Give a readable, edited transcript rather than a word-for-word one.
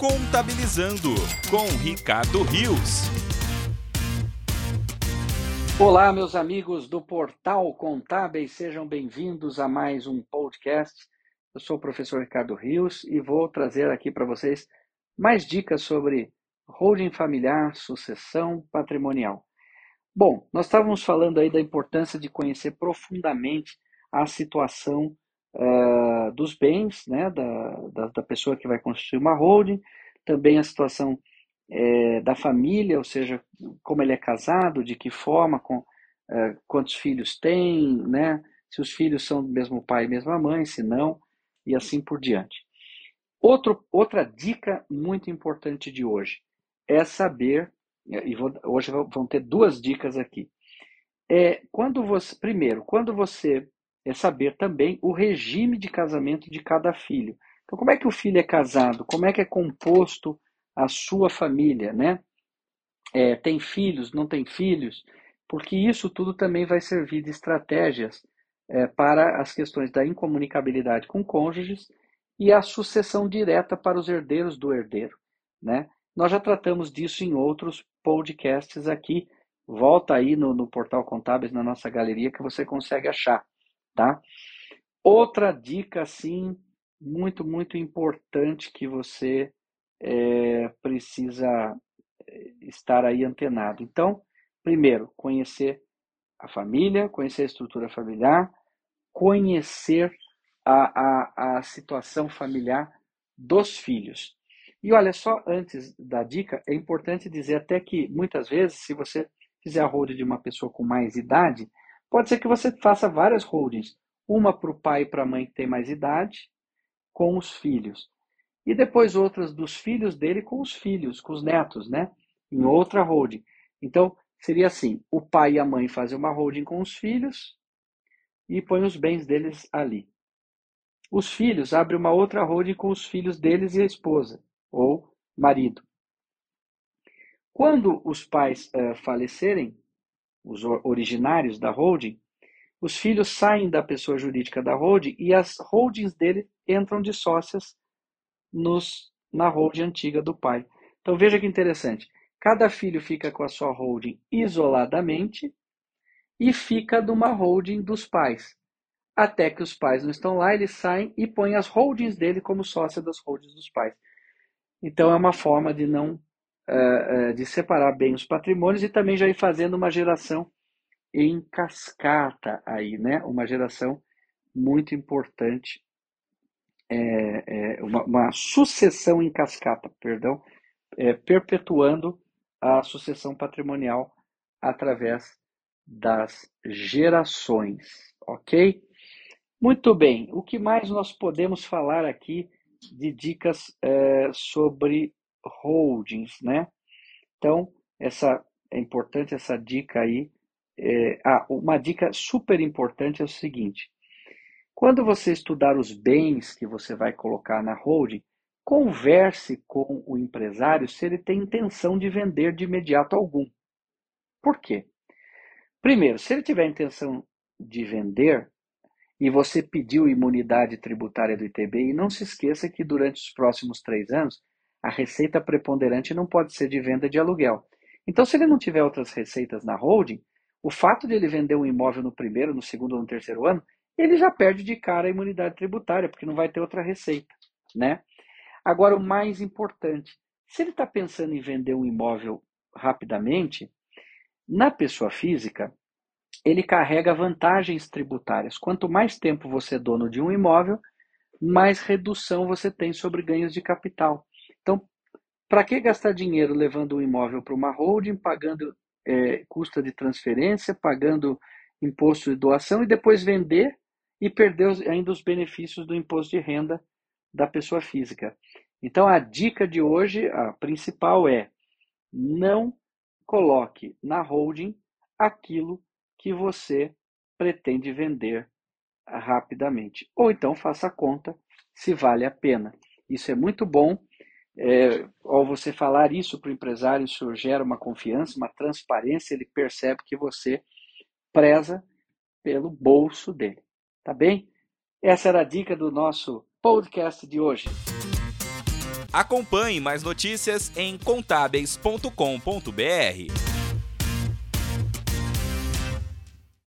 Contabilizando, com Ricardo Rios. Olá, meus amigos do Portal Contábeis, sejam bem-vindos a mais um podcast. Eu sou o professor Ricardo Rios e vou trazer aqui para vocês mais dicas sobre holding familiar, sucessão patrimonial. Bom, nós estávamos falando aí da importância de conhecer profundamente a situação dos bens, né, da pessoa que vai constituir uma holding, também a situação da família, ou seja, como ele é casado, de que forma, quantos filhos tem, né, se os filhos são do mesmo pai e mesma mãe, se não, e assim por diante. Outra dica muito importante de hoje é saber, hoje vão ter duas dicas aqui. Primeiro, saber também o regime de casamento de cada filho. Então, como é que o filho é casado? Como é que é composto a sua família, né? Tem filhos, não tem filhos? Porque isso tudo também vai servir de estratégias para as questões da incomunicabilidade com cônjuges e a sucessão direta para os herdeiros do herdeiro, né? Nós já tratamos disso em outros podcasts aqui. Volta aí no Portal Contábeis, na nossa galeria, que você consegue achar, tá? Outra dica, assim, muito, muito importante que você precisa estar aí antenado. Então, primeiro, conhecer a família, conhecer a estrutura familiar, conhecer a situação familiar dos filhos. E olha, só antes da dica, é importante dizer até que, muitas vezes, se você fizer a holding de uma pessoa com mais idade, pode ser que você faça várias holdings. Uma para o pai e para a mãe que tem mais idade, com os filhos. E depois outras dos filhos dele com os filhos, com os netos, né? Em outra holding. Então, seria assim, o pai e a mãe fazem uma holding com os filhos e põem os bens deles ali. Os filhos abrem uma outra holding com os filhos deles e a esposa ou marido. Quando os pais falecerem, os originários da holding, os filhos saem da pessoa jurídica da holding e as holdings dele entram de sócias na holding antiga do pai. Então veja que interessante, cada filho fica com a sua holding isoladamente e fica numa holding dos pais. Até que os pais não estão lá, eles saem e põem as holdings dele como sócia das holdings dos pais. Então é uma forma de de separar bem os patrimônios e também já ir fazendo uma geração em cascata aí, né? Uma geração muito importante, uma sucessão em cascata, perdão, perpetuando a sucessão patrimonial através das gerações, ok? Muito bem, o que mais nós podemos falar aqui de dicas sobre holdings, né? Então, é importante essa dica aí. Uma dica super importante é o seguinte. Quando você estudar os bens que você vai colocar na holding, converse com o empresário se ele tem intenção de vender de imediato algum. Por quê? Primeiro, se ele tiver intenção de vender, e você pediu imunidade tributária do ITBI, não se esqueça que durante os próximos 3 anos, a receita preponderante não pode ser de venda de aluguel. Então, se ele não tiver outras receitas na holding, o fato de ele vender um imóvel no primeiro, no segundo ou no terceiro ano, ele já perde de cara a imunidade tributária, porque não vai ter outra receita, né? Agora, o mais importante, se ele está pensando em vender um imóvel rapidamente, na pessoa física, ele carrega vantagens tributárias. Quanto mais tempo você é dono de um imóvel, mais redução você tem sobre ganhos de capital. Então, para que gastar dinheiro levando um imóvel para uma holding, pagando custa de transferência, pagando imposto de doação e depois vender e perder ainda os benefícios do imposto de renda da pessoa física? Então, a dica de hoje, a principal é: não coloque na holding aquilo que você pretende vender rapidamente. Ou então faça a conta se vale a pena. Isso é muito bom. Ao você falar isso para o empresário, isso gera uma confiança, uma transparência, ele percebe que você preza pelo bolso dele. Tá bem? Essa era a dica do nosso podcast de hoje. Acompanhe mais notícias em contábeis.com.br.